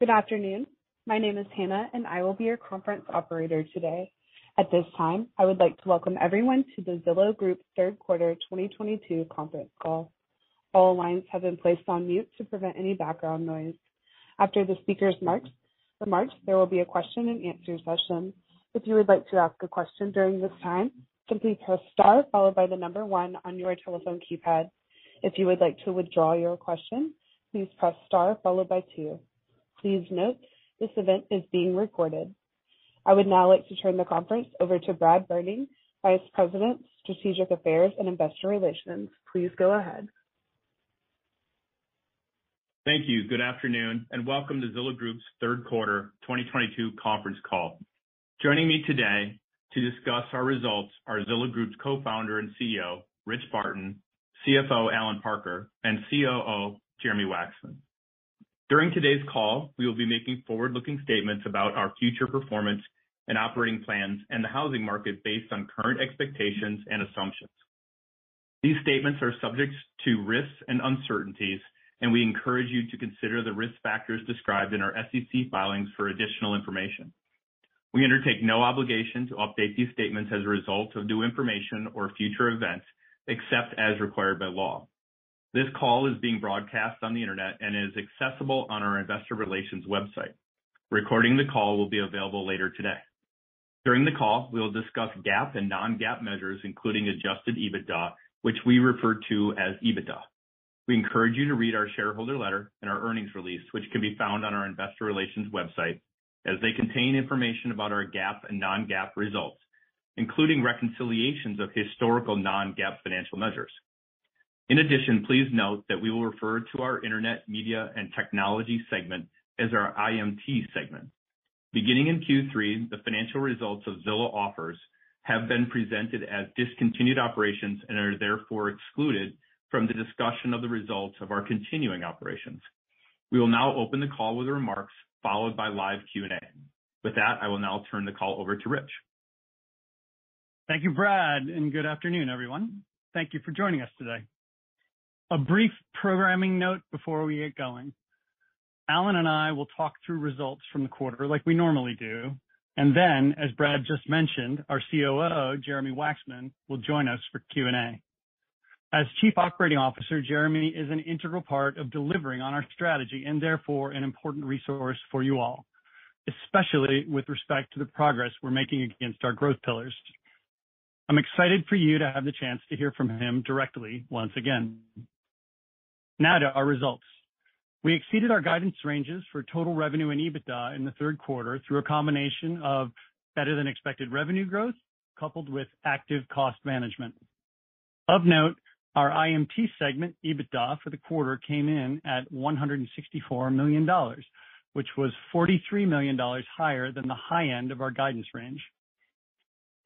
Good afternoon. My name is Hannah, and I will be your conference operator today. At this time, I would like to welcome everyone to the Zillow Group Third Quarter 2022 conference call. All lines have been placed on mute to prevent any background noise. After the speaker's remarks, there will be a question and answer session. If you would like to ask a question during this time, simply press star followed by the number 1 on your telephone keypad. If you would like to withdraw your question, please press star followed by 2. Please note, this event is being recorded. I would now like to turn the conference over to Brad Burning, Vice President, Strategic Affairs and Investor Relations. Please go ahead. Thank you. Good afternoon, and welcome to Zillow Group's Third Quarter 2022 conference call. Joining me today to discuss our results are Zillow Group's co-founder and CEO, Rich Barton, CFO, Alan Parker, and COO, Jeremy Waxman. During today's call, we will be making forward-looking statements about our future performance and operating plans and the housing market based on current expectations and assumptions. These statements are subject to risks and uncertainties, and we encourage you to consider the risk factors described in our SEC filings for additional information. We undertake no obligation to update these statements as a result of new information or future events, except as required by law. This call is being broadcast on the internet and is accessible on our investor relations website. Recording the call will be available later today. During the call, we will discuss GAAP and non-GAAP measures, including adjusted EBITDA, which we refer to as EBITDA. We encourage you to read our shareholder letter and our earnings release, which can be found on our investor relations website, as they contain information about our GAAP and non-GAAP results, including reconciliations of historical non-GAAP financial measures. In addition, please note that we will refer to our Internet, Media, and Technology segment as our IMT segment. Beginning in Q3, the financial results of Zillow Offers have been presented as discontinued operations and are therefore excluded from the discussion of the results of our continuing operations. We will now open the call with remarks followed by live Q&A. With that, I will now turn the call over to Rich. Thank you, Brad, and good afternoon, everyone. Thank you for joining us today. A brief programming note before we get going. Alan and I will talk through results from the quarter like we normally do. And then, as Brad just mentioned, our COO, Jeremy Waxman, will join us for Q&A. As Chief Operating Officer, Jeremy is an integral part of delivering on our strategy and therefore an important resource for you all, especially with respect to the progress we're making against our growth pillars. I'm excited for you to have the chance to hear from him directly once again. Now to our results. We exceeded our guidance ranges for total revenue and EBITDA in the third quarter through a combination of better than expected revenue growth coupled with active cost management. Of note, our IMT segment EBITDA for the quarter came in at $164 million, which was $43 million higher than the high end of our guidance range.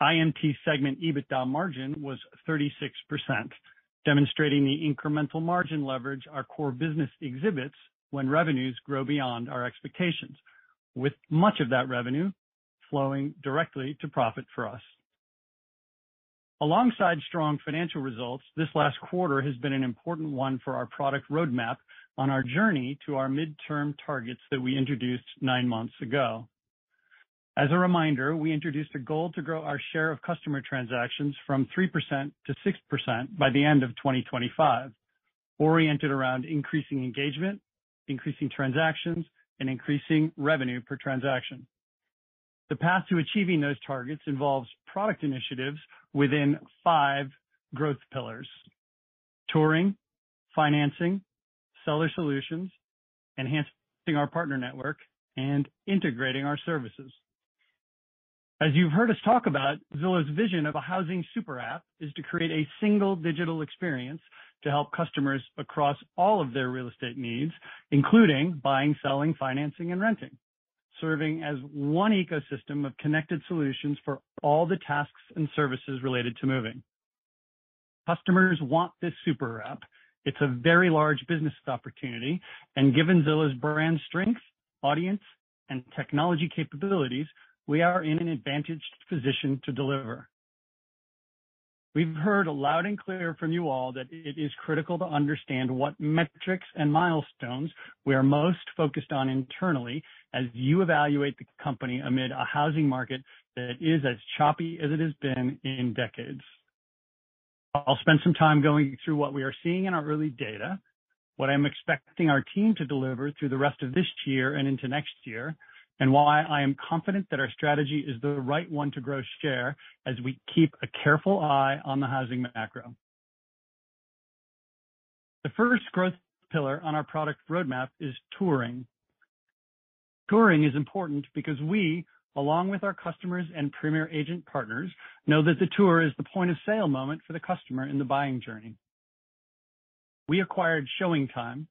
IMT segment EBITDA margin was 36%, demonstrating the incremental margin leverage our core business exhibits when revenues grow beyond our expectations, with much of that revenue flowing directly to profit for us. Alongside strong financial results, this last quarter has been an important one for our product roadmap on our journey to our midterm targets that we introduced 9 months ago. As a reminder, we introduced a goal to grow our share of customer transactions from 3% to 6% by the end of 2025, oriented around increasing engagement, increasing transactions, and increasing revenue per transaction. The path to achieving those targets involves product initiatives within 5 growth pillars: touring, financing, seller solutions, enhancing our partner network, and integrating our services. As you've heard us talk about, Zillow's vision of a housing super app is to create a single digital experience to help customers across all of their real estate needs, including buying, selling, financing, and renting, serving as one ecosystem of connected solutions for all the tasks and services related to moving. Customers want this super app. It's a very large business opportunity, and given Zillow's brand strength, audience, and technology capabilities, we are in an advantaged position to deliver. We've heard loud and clear from you all that it is critical to understand what metrics and milestones we are most focused on internally as you evaluate the company amid a housing market that is as choppy as it has been in decades. I'll spend some time going through what we are seeing in our early data, what I'm expecting our team to deliver through the rest of this year and into next year, and why I am confident that our strategy is the right one to grow share as we keep a careful eye on the housing macro. The first growth pillar on our product roadmap is touring. Touring is important because we, along with our customers and Premier Agent partners, know that the tour is the point of sale moment for the customer in the buying journey. We acquired Showing Time,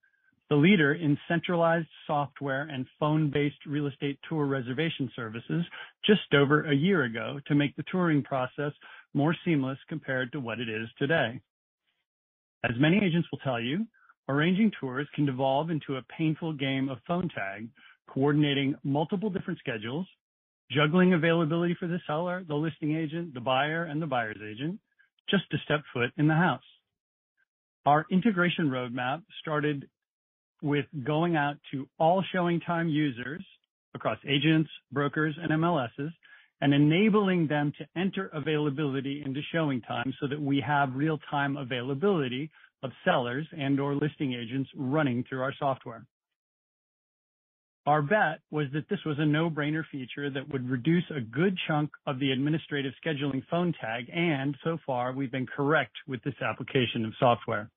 the leader in centralized software and phone-based real estate tour reservation services, just over a year ago to make the touring process more seamless compared to what it is today. As many agents will tell you, arranging tours can devolve into a painful game of phone tag, coordinating multiple different schedules, juggling availability for the seller, the listing agent, the buyer, and the buyer's agent, just to step foot in the house. Our integration roadmap started with going out to all Showing Time users across agents, brokers, and MLSs, and enabling them to enter availability into Showing Time so that we have real-time availability of sellers and or listing agents running through our software. Our bet was that this was a no-brainer feature that would reduce a good chunk of the administrative scheduling phone tag, and so far we've been correct with this application of software.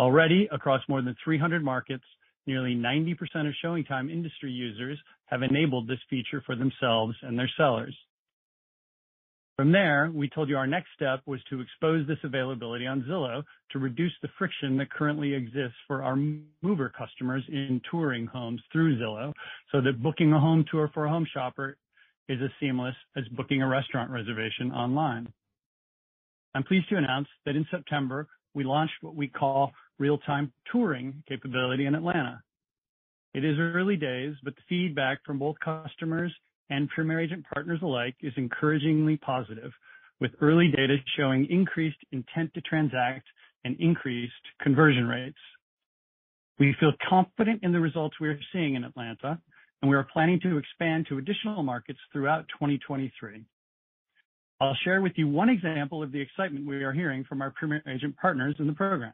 Already, across more than 300 markets, nearly 90% of Showing Time industry users have enabled this feature for themselves and their sellers. From there, we told you our next step was to expose this availability on Zillow to reduce the friction that currently exists for our mover customers in touring homes through Zillow, so that booking a home tour for a home shopper is as seamless as booking a restaurant reservation online. I'm pleased to announce that in September, we launched what we call real-time touring capability in Atlanta. It is early days, but the feedback from both customers and Premier Agent partners alike is encouragingly positive, with early data showing increased intent to transact and increased conversion rates. We feel confident in the results we are seeing in Atlanta, and we are planning to expand to additional markets throughout 2023. I'll share with you one example of the excitement we are hearing from our Premier Agent partners in the program.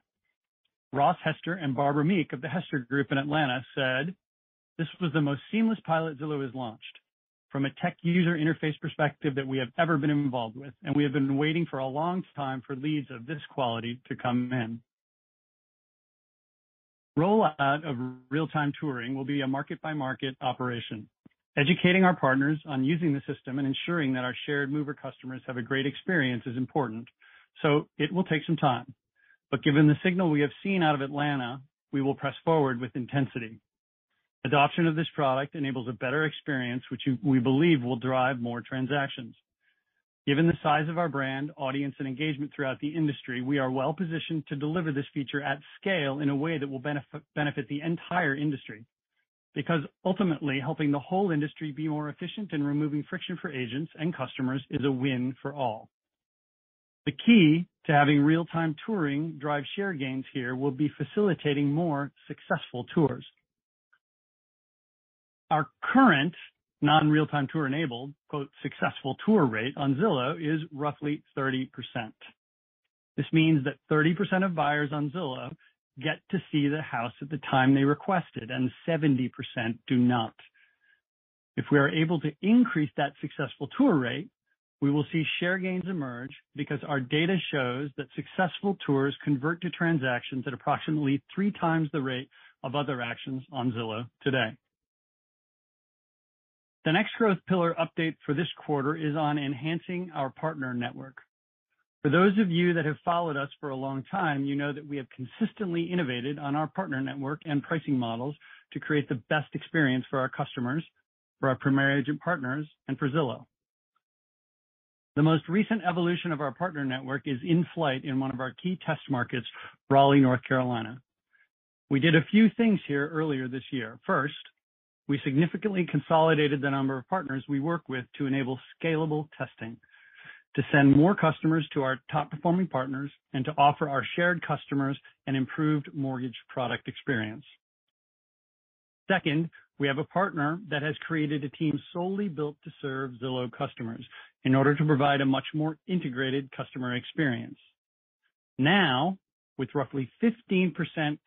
Ross Hester and Barbara Meek of the Hester Group in Atlanta said, "This was the most seamless pilot Zillow has launched from a tech user interface perspective that we have ever been involved with, and we have been waiting for a long time for leads of this quality to come in." Rollout of real-time touring will be a market-by-market operation, educating our partners on using the system and ensuring that our shared mover customers have a great experience is important, so it will take some time. But given the signal we have seen out of Atlanta, we will press forward with intensity. Adoption of this product enables a better experience, which we believe will drive more transactions. Given the size of our brand, audience, and engagement throughout the industry, we are well positioned to deliver this feature at scale in a way that will benefit the entire industry, because ultimately helping the whole industry be more efficient and removing friction for agents and customers is a win for all. The key to having real-time touring drive share gains here will be facilitating more successful tours. Our current non-real-time tour-enabled, quote, successful tour rate on Zillow is roughly 30%. This means that 30% of buyers on Zillow get to see the house at the time they requested, and 70% do not. If we are able to increase that successful tour rate, we will see share gains emerge because our data shows that successful tours convert to transactions at approximately 3 times the rate of other actions on Zillow today. The next growth pillar update for this quarter is on enhancing our partner network. For those of you that have followed us for a long time, you know that we have consistently innovated on our partner network and pricing models to create the best experience for our customers, for our Premier Agent partners, and for Zillow. The most recent evolution of our partner network is in flight in one of our key test markets, Raleigh, North Carolina. We did a few things here earlier this year. First, we significantly consolidated the number of partners we work with to enable scalable testing. to send more customers to our top-performing partners and to offer our shared customers an improved mortgage product experience. Second, we have a partner that has created a team solely built to serve Zillow customers in order to provide a much more integrated customer experience. Now, with roughly 15%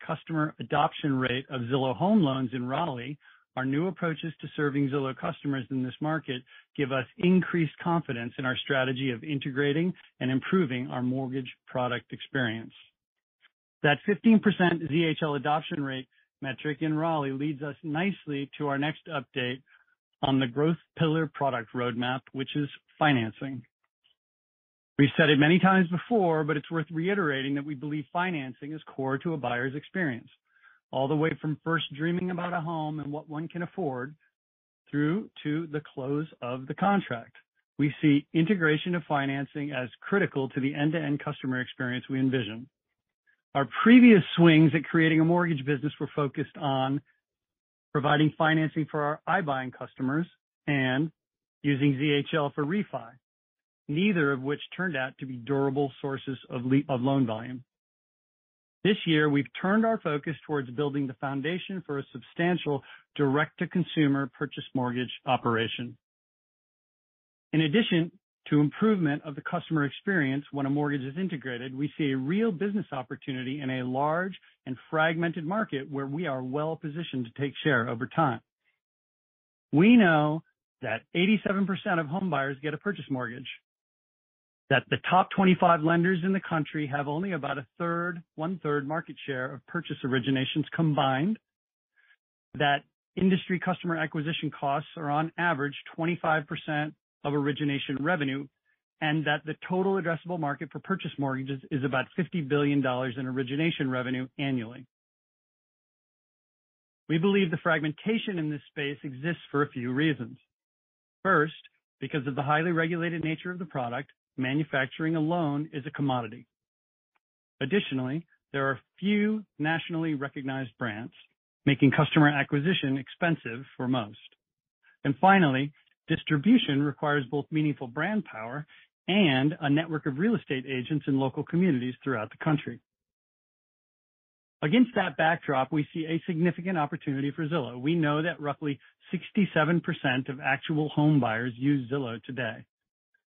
customer adoption rate of Zillow Home Loans in Raleigh, our new approaches to serving Zillow customers in this market give us increased confidence in our strategy of integrating and improving our mortgage product experience. That 15% ZHL adoption rate metric in Raleigh leads us nicely to our next update on the growth pillar product roadmap, which is financing. We've said it many times before, but it's worth reiterating that we believe financing is core to a buyer's experience, all the way from first dreaming about a home and what one can afford through to the close of the contract. We see integration of financing as critical to the end-to-end customer experience we envision. Our previous swings at creating a mortgage business were focused on providing financing for our iBuying customers and using ZHL for refi, neither of which turned out to be durable sources of loan volume. This year, we've turned our focus towards building the foundation for a substantial direct-to-consumer purchase mortgage operation. In addition to improvement of the customer experience when a mortgage is integrated, we see a real business opportunity in a large and fragmented market where we are well positioned to take share over time. We know that 87% of home buyers get a purchase mortgage, that the top 25 lenders in the country have only about one third market share of purchase originations combined, that industry customer acquisition costs are on average 25% of origination revenue, and that the total addressable market for purchase mortgages is about $50 billion in origination revenue annually. We believe the fragmentation in this space exists for a few reasons. First, because of the highly regulated nature of the product, manufacturing a loan is a commodity. Additionally, there are few nationally recognized brands, making customer acquisition expensive for most. And finally, distribution requires both meaningful brand power and a network of real estate agents in local communities throughout the country. Against that backdrop, we see a significant opportunity for Zillow. We know that roughly 67% of actual home buyers use Zillow today.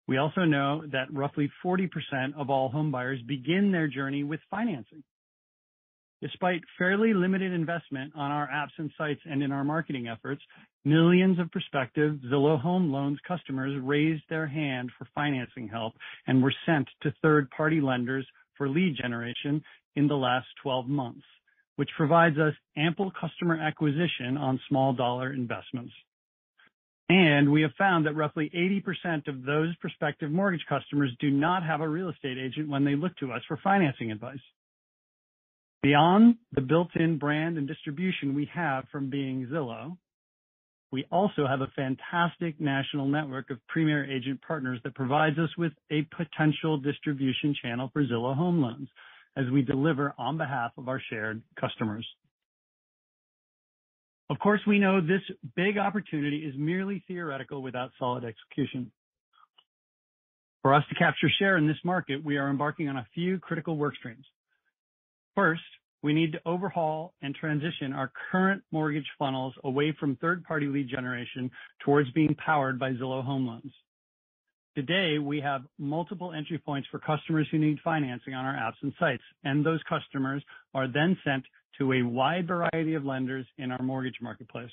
We also know that roughly 40% of all home buyers begin their journey with financing. Despite fairly limited investment on our apps and sites and in our marketing efforts, millions of prospective Zillow Home Loans customers raised their hand for financing help and were sent to third-party lenders for lead generation in the last 12 months, which provides us ample customer acquisition on small-dollar investments. And we have found that roughly 80% of those prospective mortgage customers do not have a real estate agent when they look to us for financing advice. Beyond the built-in brand and distribution we have from being Zillow, we also have a fantastic national network of premier agent partners that provides us with a potential distribution channel for Zillow Home Loans as we deliver on behalf of our shared customers. Of course, we know this big opportunity is merely theoretical without solid execution. For us to capture share in this market, we are embarking on a few critical work streams. First, we need to overhaul and transition our current mortgage funnels away from third-party lead generation towards being powered by Zillow Home Loans. Today, we have multiple entry points for customers who need financing on our apps and sites, and those customers are then sent to a wide variety of lenders in our mortgage marketplace.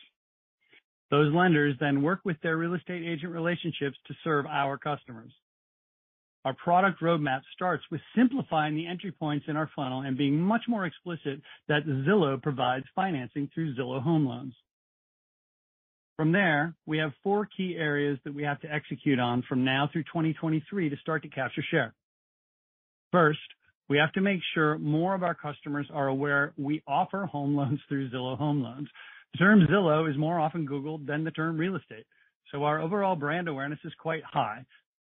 Those lenders then work with their real estate agent relationships to serve our customers. Our product roadmap starts with simplifying the entry points in our funnel and being much more explicit that Zillow provides financing through Zillow Home Loans. From there, we have four key areas that we have to execute on from now through 2023 to start to capture share. First, we have to make sure more of our customers are aware we offer home loans through Zillow Home Loans. The term Zillow is more often Googled than the term real estate, so our overall brand awareness is quite high.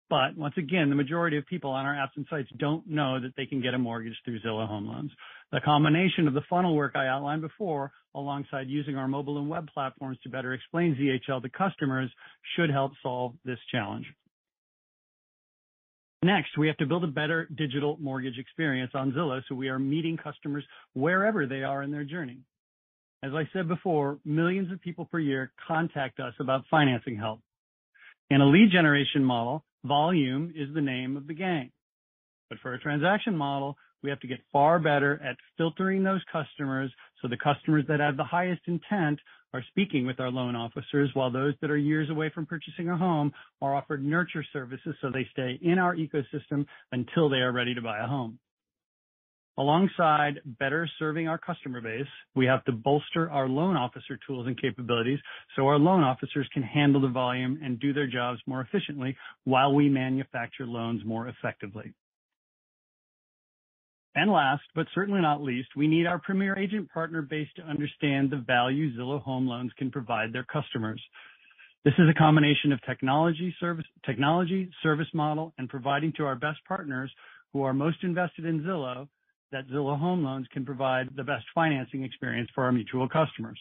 But once again, the majority of people on our apps and sites don't know that they can get a mortgage through Zillow Home Loans. The combination of the funnel work I outlined before, alongside using our mobile and web platforms to better explain ZHL to customers, should help solve this challenge. Next, we have to build a better digital mortgage experience on Zillow so we are meeting customers wherever they are in their journey. As I said before, millions of people per year contact us about financing help. In a lead generation model, volume is the name of the game. But for a transaction model, we have to get far better at filtering those customers so the customers that have the highest intent are speaking with our loan officers, while those that are years away from purchasing a home are offered nurture services so they stay in our ecosystem until they are ready to buy a home. Alongside better serving our customer base, we have to bolster our loan officer tools and capabilities so our loan officers can handle the volume and do their jobs more efficiently while we manufacture loans more effectively. And last, but certainly not least, we need our Premier Agent partner base to understand the value Zillow Home Loans can provide their customers. This is a combination of technology, service model, and providing to our best partners who are most invested in Zillow that Zillow Home Loans can provide the best financing experience for our mutual customers.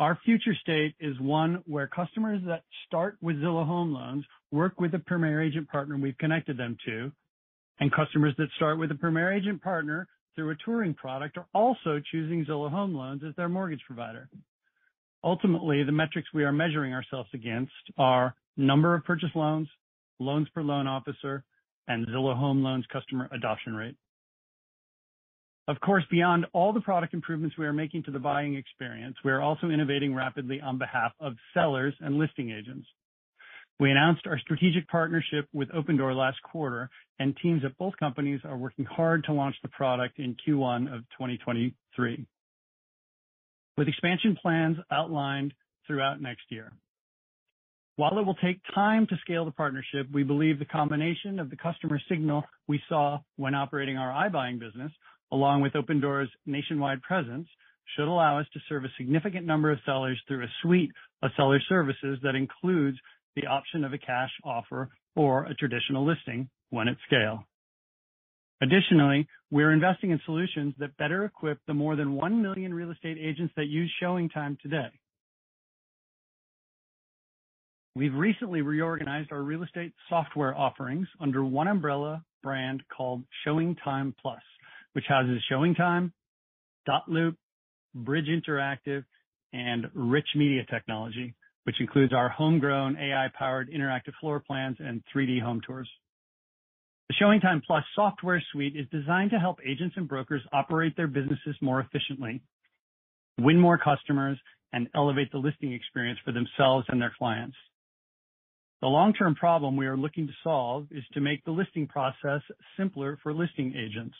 Our future state is one where customers that start with Zillow Home Loans work with a Premier Agent partner we've connected them to, and customers that start with a Premier Agent partner through a touring product are also choosing Zillow Home Loans as their mortgage provider. Ultimately, the metrics we are measuring ourselves against are number of purchase loans, loans per loan officer, and Zillow Home Loans customer adoption rate. Of course, beyond all the product improvements we are making to the buying experience, we are also innovating rapidly on behalf of sellers and listing agents. We announced our strategic partnership with OpenDoor last quarter, and teams at both companies are working hard to launch the product in Q1 of 2023, with expansion plans outlined throughout next year. While it will take time to scale the partnership, we believe the combination of the customer signal we saw when operating our iBuying business, along with OpenDoor's nationwide presence, should allow us to serve a significant number of sellers through a suite of seller services that includes the option of a cash offer or a traditional listing when at scale. Additionally, we're investing in solutions that better equip the more than 1 million real estate agents that use Showing Time today. We've recently reorganized our real estate software offerings under one umbrella brand called Showing Time Plus, which houses Showing Time, Dot Loop, Bridge Interactive, and Rich Media Technology, which includes our homegrown AI-powered interactive floor plans and 3D home tours. The Showing Time Plus software suite is designed to help agents and brokers operate their businesses more efficiently, win more customers, and elevate the listing experience for themselves and their clients. The long-term problem we are looking to solve is to make the listing process simpler for listing agents.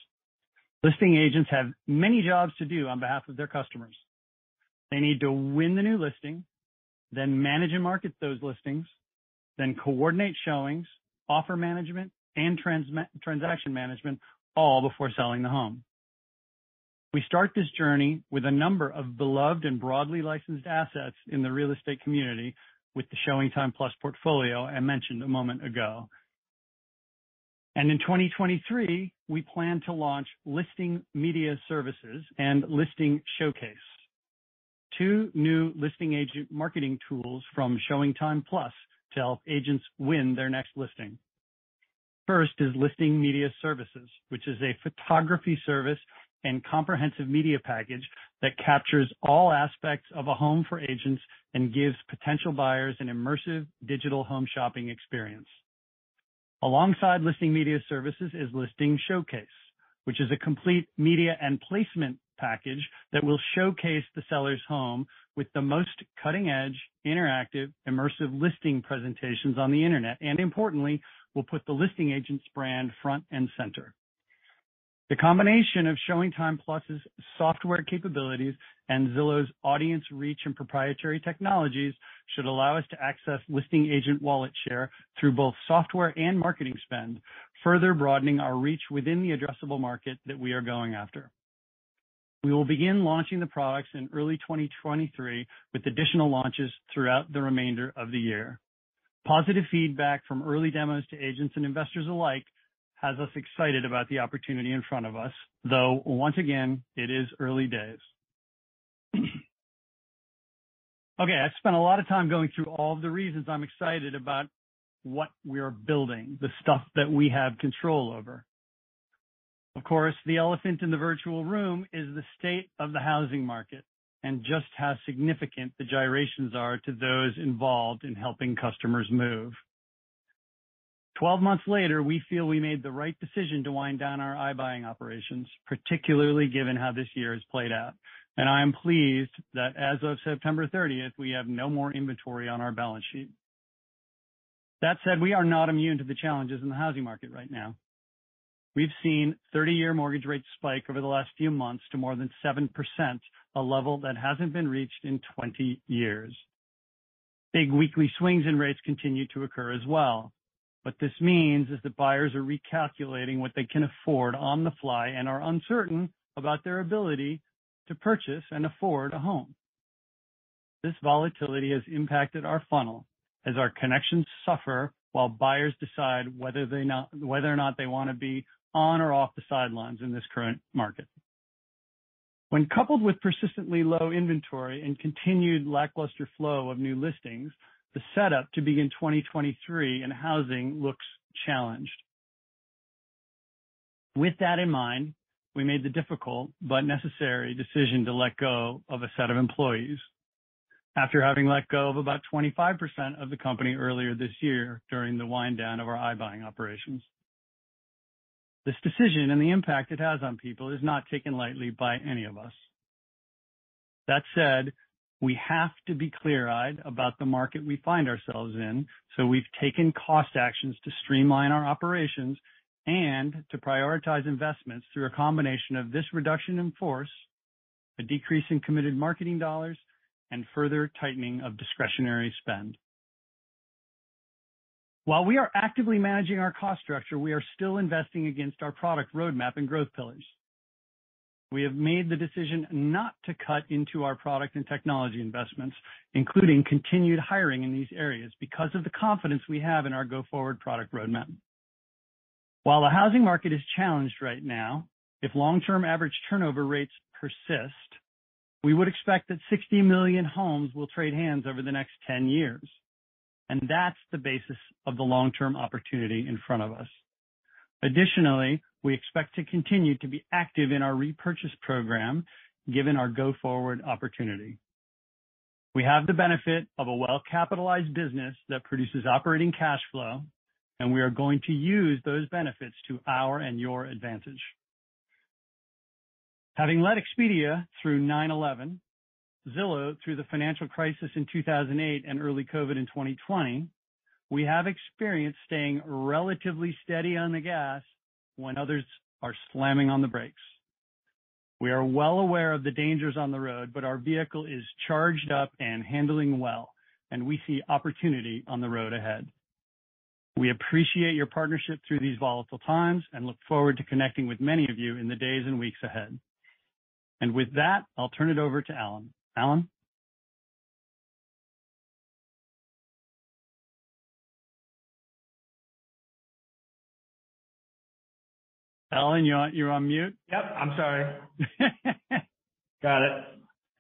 Listing agents have many jobs to do on behalf of their customers. They need to win the new listing, then manage and market those listings, then coordinate showings, offer management, and transaction management, all before selling the home. We start this journey with a number of beloved and broadly licensed assets in the real estate community with the Showing Time Plus portfolio I mentioned a moment ago. And in 2023, we plan to launch Listing Media Services and Listing Showcase, two new listing agent marketing tools from Showing Time Plus to help agents win their next listing. First is Listing Media Services, which is a photography service and comprehensive media package that captures all aspects of a home for agents and gives potential buyers an immersive digital home shopping experience. Alongside Listing Media Services is Listing Showcase, which is a complete media and placement package that will showcase the seller's home with the most cutting-edge, interactive, immersive listing presentations on the internet, and importantly, will put the listing agent's brand front and center. The combination of Showing Time Plus's software capabilities and Zillow's audience reach and proprietary technologies should allow us to access listing agent wallet share through both software and marketing spend, further broadening our reach within the addressable market that we are going after. We will begin launching the products in early 2023 with additional launches throughout the remainder of the year. Positive feedback from early demos to agents and investors alike has us excited about the opportunity in front of us, though, once again, it is early days. Okay, I've spent a lot of time going through all of the reasons I'm excited about what we're building, the stuff that we have control over. Of course, the elephant in the virtual room is the state of the housing market and just how significant the gyrations are to those involved in helping customers move. 12 months later, we feel we made the right decision to wind down our iBuying operations, particularly given how this year has played out. And I am pleased that as of September 30th, we have no more inventory on our balance sheet. That said, we are not immune to the challenges in the housing market right now. We've seen 30-year mortgage rates spike over the last few months to more than 7%, a level that hasn't been reached in 20 years. Big weekly swings in rates continue to occur as well. What this means is that buyers are recalculating what they can afford on the fly and are uncertain about their ability to purchase and afford a home. This volatility has impacted our funnel as our connections suffer while buyers decide whether or not they want to be on or off the sidelines in this current market. When coupled with persistently low inventory and continued lackluster flow of new listings, the setup to begin 2023 in housing looks challenged. With that in mind, we made the difficult but necessary decision to let go of a set of employees after having let go of about 25% of the company earlier this year during the wind down of our iBuying operations. This decision and the impact it has on people is not taken lightly by any of us. That said, we have to be clear-eyed about the market we find ourselves in, so we've taken cost actions to streamline our operations and to prioritize investments through a combination of this reduction in force, a decrease in committed marketing dollars, and further tightening of discretionary spend. While we are actively managing our cost structure, we are still investing against our product roadmap and growth pillars. We have made the decision not to cut into our product and technology investments, including continued hiring in these areas, because of the confidence we have in our go-forward product roadmap. While the housing market is challenged right now, if long-term average turnover rates persist, we would expect that 60 million homes will trade hands over the next 10 years. And that's the basis of the long-term opportunity in front of us. Additionally, we expect to continue to be active in our repurchase program, given our go-forward opportunity. We have the benefit of a well-capitalized business that produces operating cash flow, and we are going to use those benefits to our and your advantage. Having led Expedia through 9/11, Zillow through the financial crisis in 2008 and early COVID in 2020, we have experience staying relatively steady on the gas when others are slamming on the brakes. We are well aware of the dangers on the road, but our vehicle is charged up and handling well, and we see opportunity on the road ahead. We appreciate your partnership through these volatile times and look forward to connecting with many of you in the days and weeks ahead. And with that, I'll turn it over to Alan. Alan? Alan, you're on mute? Yep, I'm sorry. Got it.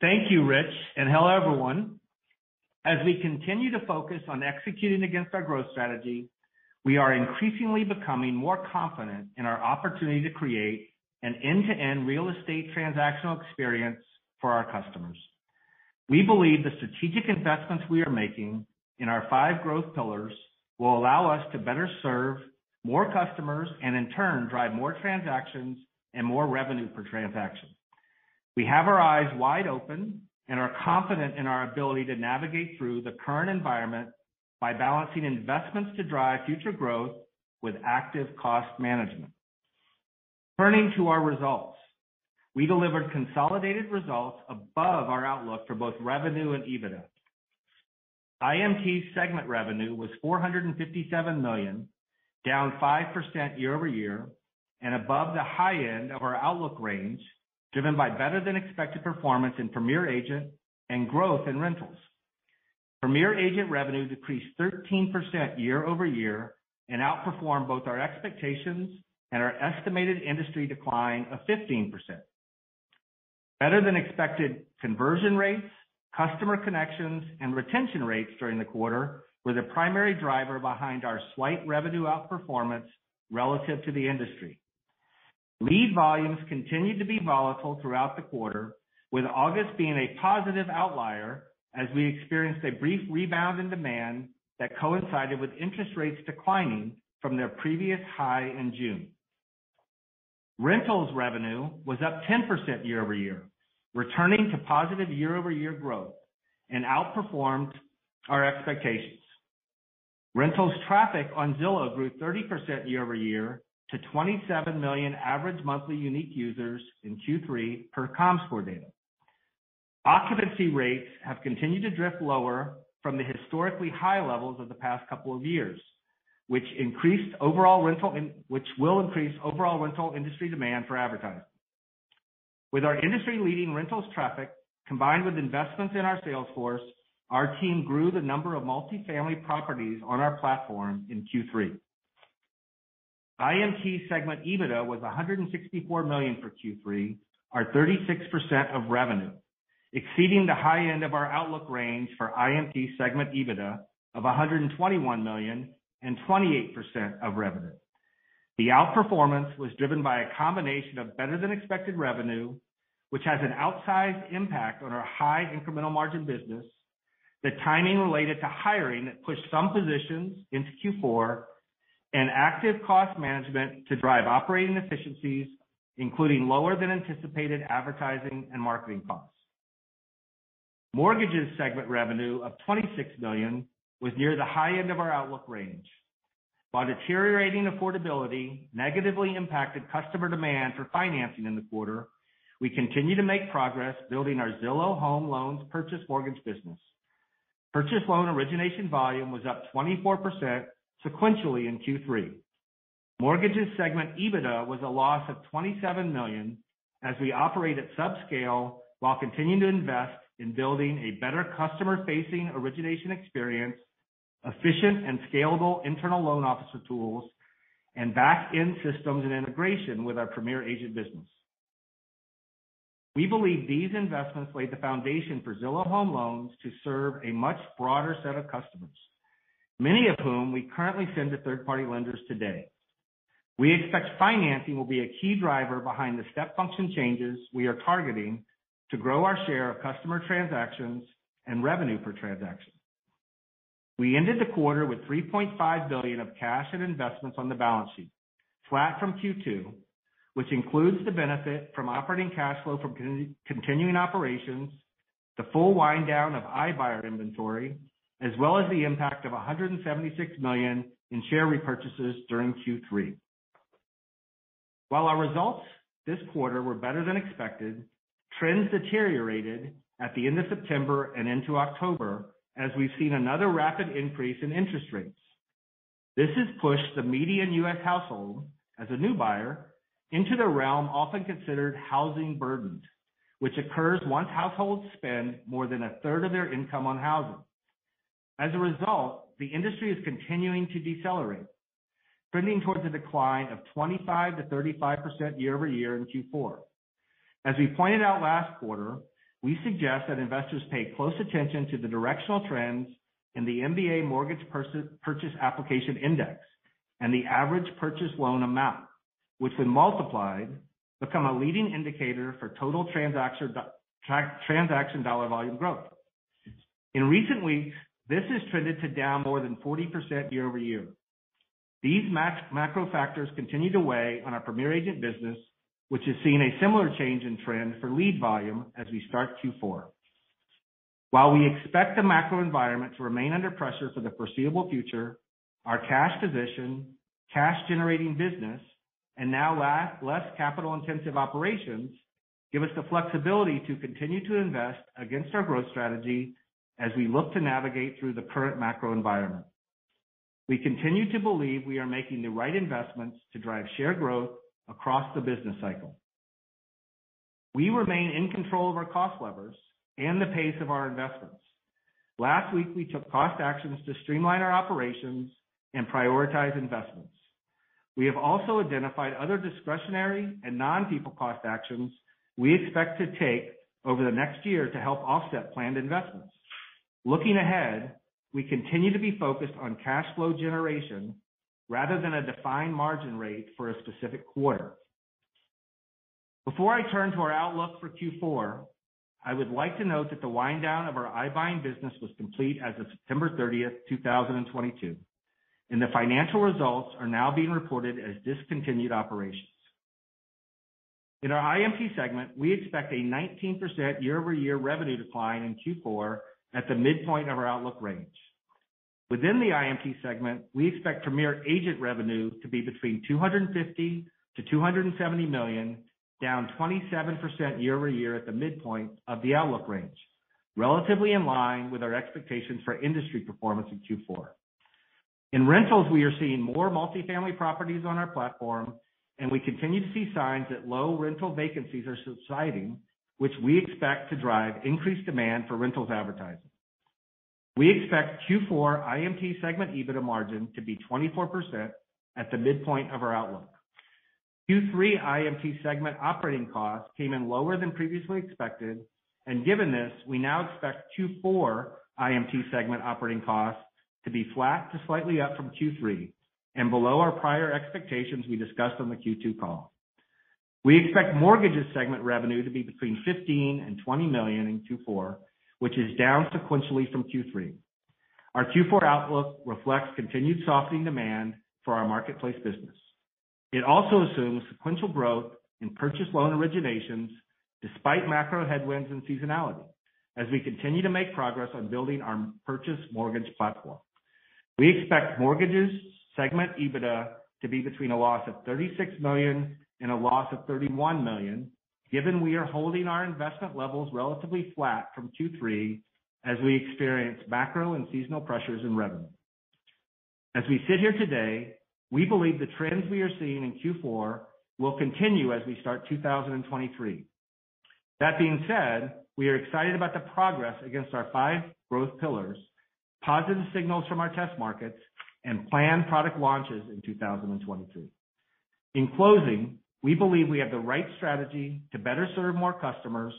Thank you, Rich, and hello, everyone. As we continue to focus on executing against our growth strategy, we are increasingly becoming more confident in our opportunity to create an end-to-end real estate transactional experience for our customers. We believe the strategic investments we are making in our 5 growth pillars will allow us to better serve more customers and in turn drive more transactions and more revenue per transaction. We have our eyes wide open and are confident in our ability to navigate through the current environment by balancing investments to drive future growth with active cost management. Turning to our results, we delivered consolidated results above our outlook for both revenue and EBITDA. IMT segment revenue was $457 million, down 5% year over year, and above the high end of our outlook range, driven by better than expected performance in Premier Agent and growth in rentals. Premier Agent revenue decreased 13% year over year and outperformed both our expectations and our estimated industry decline of 15%. Better than expected conversion rates, customer connections, and retention rates during the quarter were the primary driver behind our slight revenue outperformance relative to the industry. Lead volumes continued to be volatile throughout the quarter, with August being a positive outlier as we experienced a brief rebound in demand that coincided with interest rates declining from their previous high in June. Rentals revenue was up 10% year-over-year, returning to positive year-over-year growth, and outperformed our expectations. Rentals traffic on Zillow grew 30% year-over-year to 27 million average monthly unique users in Q3 per Comscore data. Occupancy rates have continued to drift lower from the historically high levels of the past couple of years, which will increase overall rental industry demand for advertising. With our industry-leading rentals traffic, combined with investments in our sales force, our team grew the number of multifamily properties on our platform in Q3. IMT segment EBITDA was $164 million for Q3, or 36% of revenue, exceeding the high end of our outlook range for IMT segment EBITDA of $121 million and 28% of revenue. The outperformance was driven by a combination of better-than-expected revenue, which has an outsized impact on our high incremental margin business, the timing related to hiring that pushed some positions into Q4, and active cost management to drive operating efficiencies, including lower than anticipated advertising and marketing costs. Mortgages segment revenue of $26 million was near the high end of our outlook range, while deteriorating affordability negatively impacted customer demand for financing in the quarter. We continue to make progress building our Zillow Home Loans purchase mortgage business. Purchase loan origination volume was up 24% sequentially in Q3. Mortgages segment EBITDA was a loss of $27 million as we operate at subscale while continuing to invest in building a better customer-facing origination experience, efficient and scalable internal loan officer tools, and back-end systems and integration with our Premier Agent business. We believe these investments laid the foundation for Zillow Home Loans to serve a much broader set of customers, many of whom we currently send to third-party lenders today. We expect financing will be a key driver behind the step function changes we are targeting to grow our share of customer transactions and revenue per transaction. We ended the quarter with $3.5 billion of cash and investments on the balance sheet, flat from Q2, which includes the benefit from operating cash flow from continuing operations, the full wind down of iBuyer inventory, as well as the impact of $176 million in share repurchases during Q3. While our results this quarter were better than expected, trends deteriorated at the end of September and into October as we've seen another rapid increase in interest rates. This has pushed the median U.S. household, as a new buyer, into the realm often considered housing burdened, which occurs once households spend more than a third of their income on housing. As a result, the industry is continuing to decelerate, trending towards a decline of 25 to 35% year over year in Q4. As we pointed out last quarter, we suggest that investors pay close attention to the directional trends in the MBA Mortgage Purchase Application Index and the average purchase loan amount, which when multiplied, become a leading indicator for total transaction dollar volume growth. In recent weeks, this has trended to down more than 40% year over year. These macro factors continue to weigh on our Premier Agent business, which has seen a similar change in trend for lead volume as we start Q4. While we expect the macro environment to remain under pressure for the foreseeable future, our cash position, cash generating business, and now less capital-intensive operations give us the flexibility to continue to invest against our growth strategy as we look to navigate through the current macro environment. We continue to believe we are making the right investments to drive share growth across the business cycle. We remain in control of our cost levers and the pace of our investments. Last week, we took cost actions to streamline our operations and prioritize investments. We have also identified other discretionary and non-people cost actions we expect to take over the next year to help offset planned investments. Looking ahead, We continue to be focused on cash flow generation rather than a defined margin rate for a specific quarter. Before I turn to our outlook for Q4, I would like to note that the wind down of our iBuying business was complete as of September 30th, 2022, and the financial results are now being reported as discontinued operations. In our IMT segment, we expect a 19% year-over-year revenue decline in Q4 at the midpoint of our outlook range. Within the IMT segment, we expect Premier Agent revenue to be between $250 to $270 million, down 27% year-over-year at the midpoint of the outlook range, relatively in line with our expectations for industry performance in Q4. In rentals, we are seeing more multifamily properties on our platform, and we continue to see signs that low rental vacancies are subsiding, which we expect to drive increased demand for rentals advertising. We expect Q4 IMT segment EBITDA margin to be 24% at the midpoint of our outlook. Q3 IMT segment operating costs came in lower than previously expected, and given this, we now expect Q4 IMT segment operating costs to be flat to slightly up from Q3 and below our prior expectations we discussed on the Q2 call. We expect mortgages segment revenue to be between 15 and 20 million in Q4, which is down sequentially from Q3. Our Q4 outlook reflects continued softening demand for our marketplace business. It also assumes sequential growth in purchase loan originations despite macro headwinds and seasonality, as we continue to make progress on building our purchase mortgage platform. We expect mortgages segment EBITDA to be between a loss of 36 million and a loss of 31 million, given we are holding our investment levels relatively flat from Q3 as we experience macro and seasonal pressures in revenue. As we sit here today, we believe the trends we are seeing in Q4 will continue as we start 2023. That being said, we are excited about the progress against our 5 growth pillars, positive signals from our test markets, and planned product launches in 2023. In closing, we believe we have the right strategy to better serve more customers,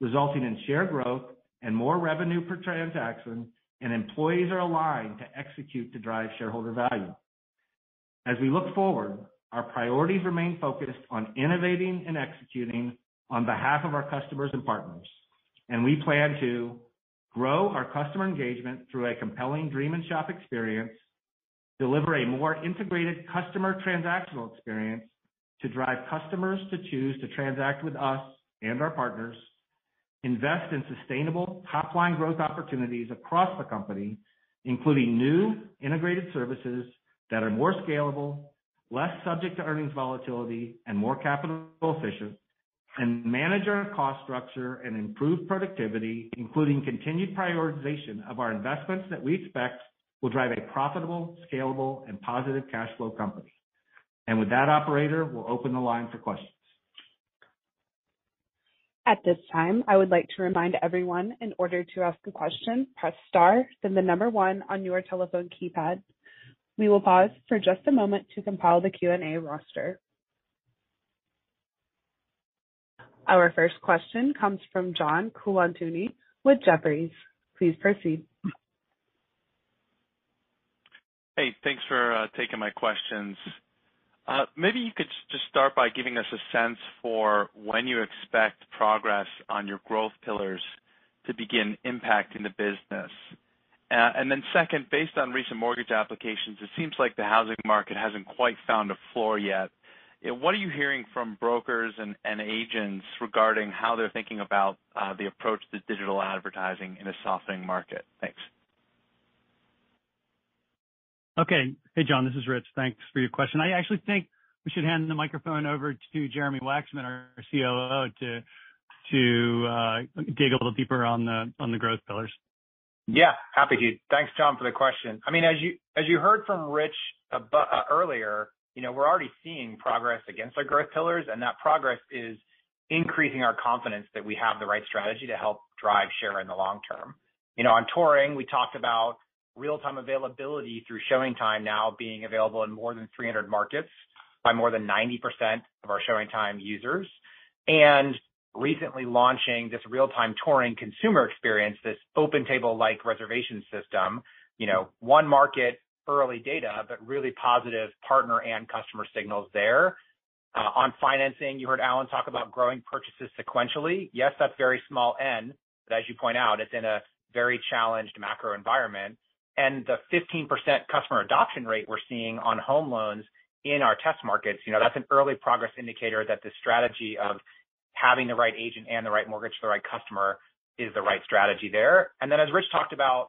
resulting in share growth and more revenue per transaction, and employees are aligned to execute to drive shareholder value. As we look forward, our priorities remain focused on innovating and executing on behalf of our customers and partners, and we plan to grow our customer engagement through a compelling dream and shop experience, deliver a more integrated customer transactional experience to drive customers to choose to transact with us and our partners, invest in sustainable top-line growth opportunities across the company, including new integrated services that are more scalable, less subject to earnings volatility, and more capital efficient, and manage our cost structure and improve productivity, including continued prioritization of our investments that we expect will drive a profitable, scalable, and positive cash flow company. And with that, operator, we'll open the line for questions. At this time, I would like to remind everyone, in order to ask a question, press star, then the number 1 on your telephone keypad. We will pause for just a moment to compile the Q&A roster. Our first question comes from John Kulanuuni with Jefferies. Please proceed. Hey, thanks for taking my questions. Maybe you could just start by giving us a sense for when you expect progress on your growth pillars to begin impacting the business. And then second, based on recent mortgage applications, it seems like the housing market hasn't quite found a floor yet. What are you hearing from brokers and agents regarding how they're thinking about the approach to digital advertising in a softening market? Thanks. Okay. Hey, John, this is Rich. Thanks for your question. I actually think we should hand the microphone over to Jeremy Waxman, our COO, to dig a little deeper on the growth pillars. Yeah, happy to. Thanks, John, for the question. I mean, as you heard from Rich earlier, you know, we're already seeing progress against our growth pillars, and that progress is increasing our confidence that we have the right strategy to help drive share in the long term. You know, on touring, we talked about real-time availability through Showing Time now being available in more than 300 markets by more than 90% of our Showing Time users, and recently launching this real-time touring consumer experience, this open table-like reservation system one market early data, but really positive partner and customer signals there. On financing, you heard Alan talk about growing purchases sequentially. Yes, that's very small N, but as you point out, it's in a very challenged macro environment. And the 15% customer adoption rate we're seeing on home loans in our test markets, that's an early progress indicator that the strategy of having the right agent and the right mortgage for the right customer is the right strategy there. And then as Rich talked about,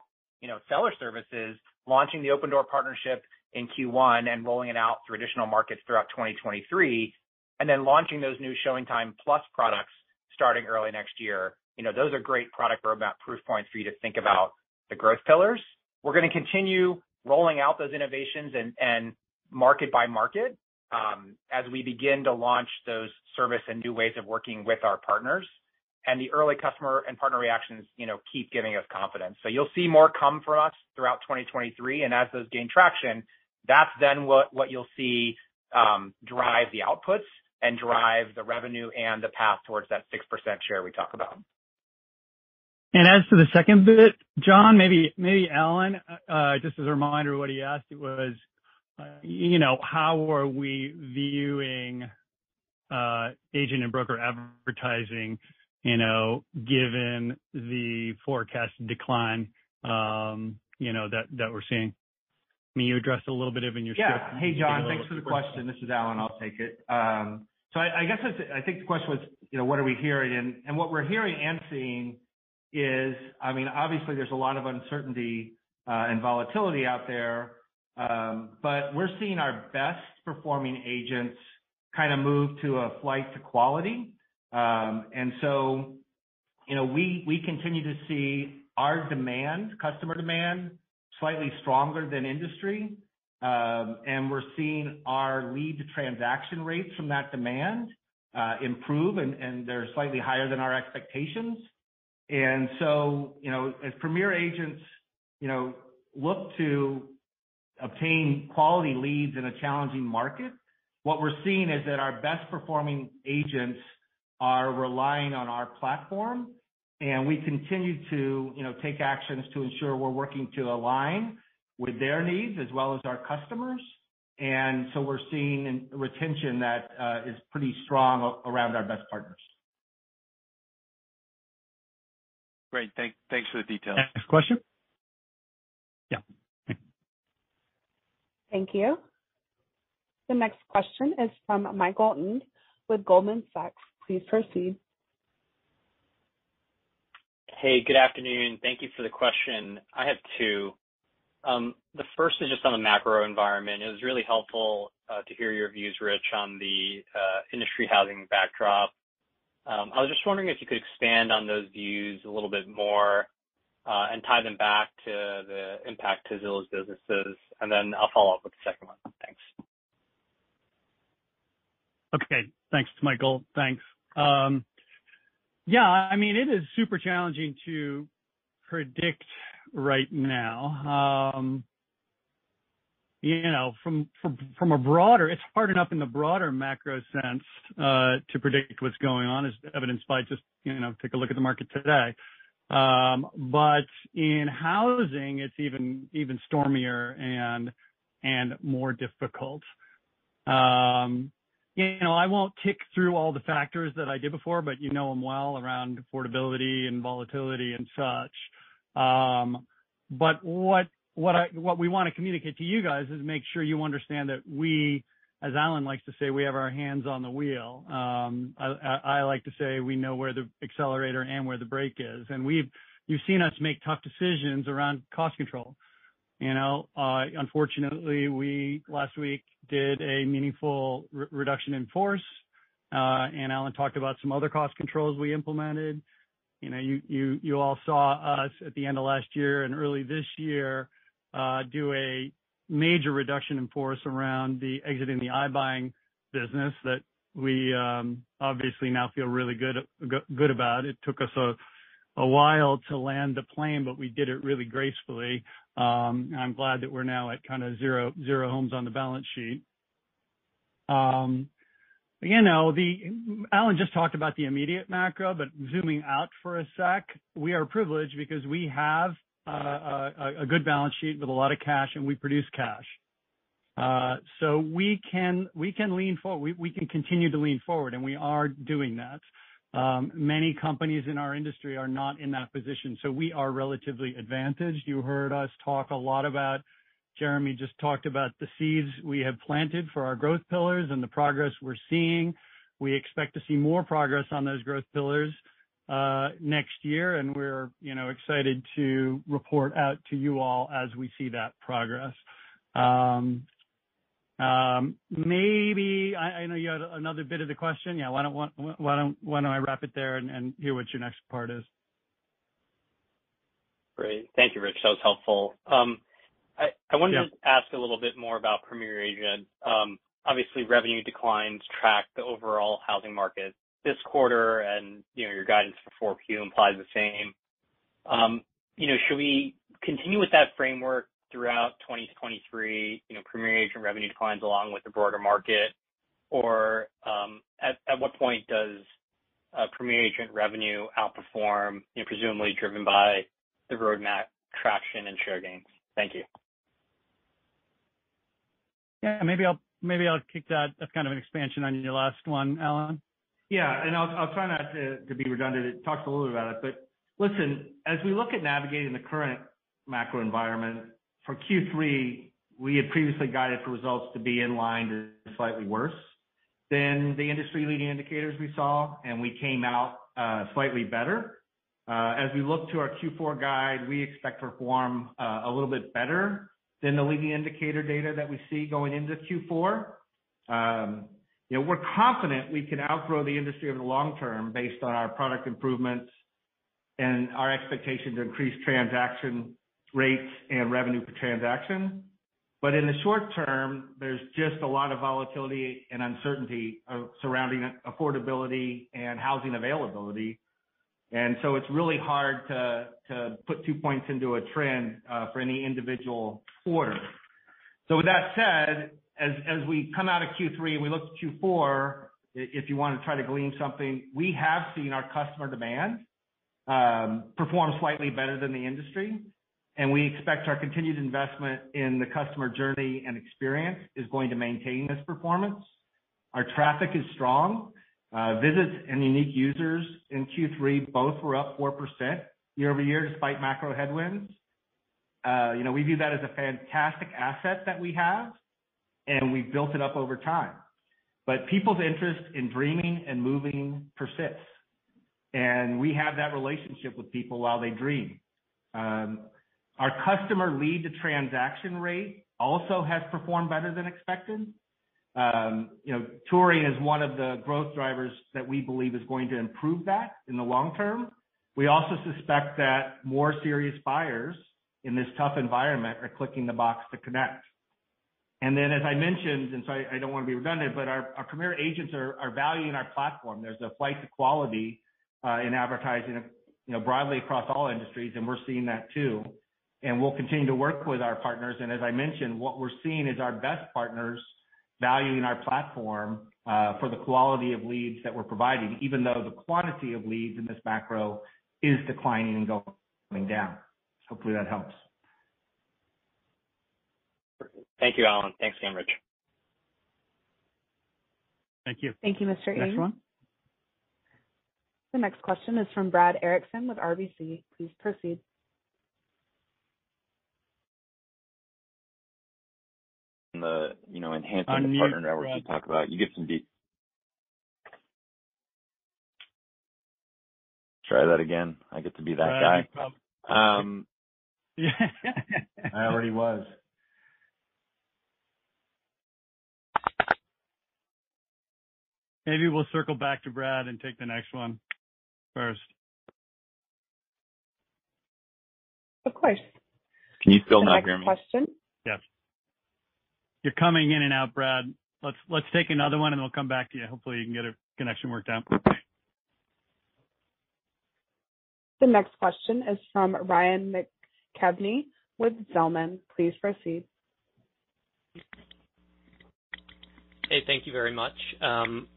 seller services, launching the OpenDoor partnership in Q1 and rolling it out through additional markets throughout 2023, and then launching those new Showing Time Plus products starting early next year. Those are great product roadmap proof points for you to think about the growth pillars. We're going to continue rolling out those innovations and market by market as we begin to launch those service and new ways of working with our partners. And the early customer and partner reactions, keep giving us confidence. So you'll see more come from us throughout 2023. And as those gain traction, that's then what you'll see drive the outputs and drive the revenue and the path towards that 6% share we talk about. And as to the second bit, John, maybe Alan, just as a reminder, what he asked was, how are we viewing agent and broker advertising, given the forecasted decline, that we're seeing? I mean, you addressed a little bit of in your script. Hey, John, thanks for the question. This is Alan. I'll take it. So I guess I think the question was, what are we hearing? And what we're hearing and seeing is, obviously there's a lot of uncertainty and volatility out there, but we're seeing our best performing agents kind of move to a flight to quality. And so, we continue to see our demand, customer demand, slightly stronger than industry. And we're seeing our lead to transaction rates from that demand improve, and they're slightly higher than our expectations. And so, as Premier agents, look to obtain quality leads in a challenging market, what we're seeing is that our best performing agents are relying on our platform, and we continue to, take actions to ensure we're working to align with their needs as well as our customers. And so we're seeing retention that is pretty strong around our best partners. Great. Thanks for the details. Next question. Yeah. Thank you. The next question is from Mike Alton with Goldman Sachs. Please proceed. Hey, good afternoon. Thank you for the question. I have two. The first is just on the macro environment. It was really helpful to hear your views, Rich, on the industry housing backdrop. I was just wondering if you could expand on those views a little bit more and tie them back to the impact to Zillow's businesses. And then I'll follow up with the second one. Thanks. Okay. Thanks, Michael. Thanks. It is super challenging to predict right now. From a broader, it's hard enough in the broader macro sense to predict what's going on, as evidenced by just, take a look at the market today. But in housing, it's even stormier and more difficult. I won't tick through all the factors that I did before, but you know them well around affordability and volatility and such. But what we want to communicate to you guys is make sure you understand that we, as Alan likes to say, we have our hands on the wheel. I like to say we know where the accelerator and where the brake is, and you've seen us make tough decisions around cost control. Unfortunately, we last week did a meaningful reduction in force, and Alan talked about some other cost controls we implemented. You all saw us at the end of last year and early this year do a major reduction in force around the exiting the iBuying business that we obviously now feel really good about. It took us a while to land the plane, but we did it really gracefully. I'm glad that we're now at kind of zero homes on the balance sheet. Alan just talked about the immediate macro, but zooming out for a sec, we are privileged because we have a good balance sheet with a lot of cash, and we produce cash. So we can lean forward. We can continue to lean forward, and we are doing that. Many companies in our industry are not in that position, so we are relatively advantaged. You heard us talk a lot about, Jeremy just talked about the seeds we have planted for our growth pillars and the progress we're seeing. We expect to see more progress on those growth pillars next year, and we're, excited to report out to you all as we see that progress. Maybe I know you had another bit of the question. Yeah, why don't I wrap it there and hear what your next part is? Great, thank you, Rich. That was helpful. I wanted to ask a little bit more about Premier Agent. Obviously, revenue declines track the overall housing market this quarter, and your guidance for 4Q implies the same. Should we continue with that framework throughout 2023? Premier Agent revenue declines along with the broader market, or at what point does Premier Agent revenue outperform? Presumably driven by the roadmap traction and share gains. Thank you. Yeah, maybe I'll kick that. That's kind of an expansion on your last one, Alan. Yeah, and I'll try not to be redundant. It talks a little bit about it, but listen, as we look at navigating the current macro environment, for Q3, we had previously guided for results to be in line to slightly worse than the industry-leading indicators we saw, and we came out slightly better. As we look to our Q4 guide, we expect to perform a little bit better than the leading indicator data that we see going into Q4. We're confident we can outgrow the industry over the long term based on our product improvements and our expectation to increase transaction rates and revenue per transaction. But in the short term, there's just a lot of volatility and uncertainty surrounding affordability and housing availability. And so it's really hard to put 2 points into a trend for any individual quarter. So with that said, as we come out of Q3 and we look to Q4, if you want to try to glean something, we have seen our customer demand perform slightly better than the industry. And we expect our continued investment in the customer journey and experience is going to maintain this performance. Our traffic is strong. Visits and unique users in Q3 both were up 4% year over year despite macro headwinds. We view that as a fantastic asset that we have, and we've built it up over time. But people's interest in dreaming and moving persists, and we have that relationship with people while they dream. Our customer lead to transaction rate also has performed better than expected. Touring is one of the growth drivers that we believe is going to improve that in the long term. We also suspect that more serious buyers in this tough environment are clicking the box to connect. And then, as I mentioned, and so I don't want to be redundant, but our Premier Agents are valuing our platform. There's a flight to quality in advertising, broadly across all industries, and we're seeing that too. And we'll continue to work with our partners. And as I mentioned, what we're seeing is our best partners valuing our platform for the quality of leads that we're providing, even though the quantity of leads in this macro is declining and going down. Hopefully that helps. Thank you, Alan. Thanks again, Rich. Thank you. Thank you, Mr. Next one. The next question is from Brad Erickson with RBC. Please proceed. The enhancing the partner network you talk about, you give some detail. Try that again. I get to be that guy. I already was. Maybe we'll circle back to Brad and take the next one first. Of course. Can you still not hear me? Question. Yes. You're coming in and out, Brad. Let's take another one and we'll come back to you. Hopefully you can get a connection worked out. The next question is from Ryan McKeveney with Zelman. Please proceed. Hey, thank you very much. One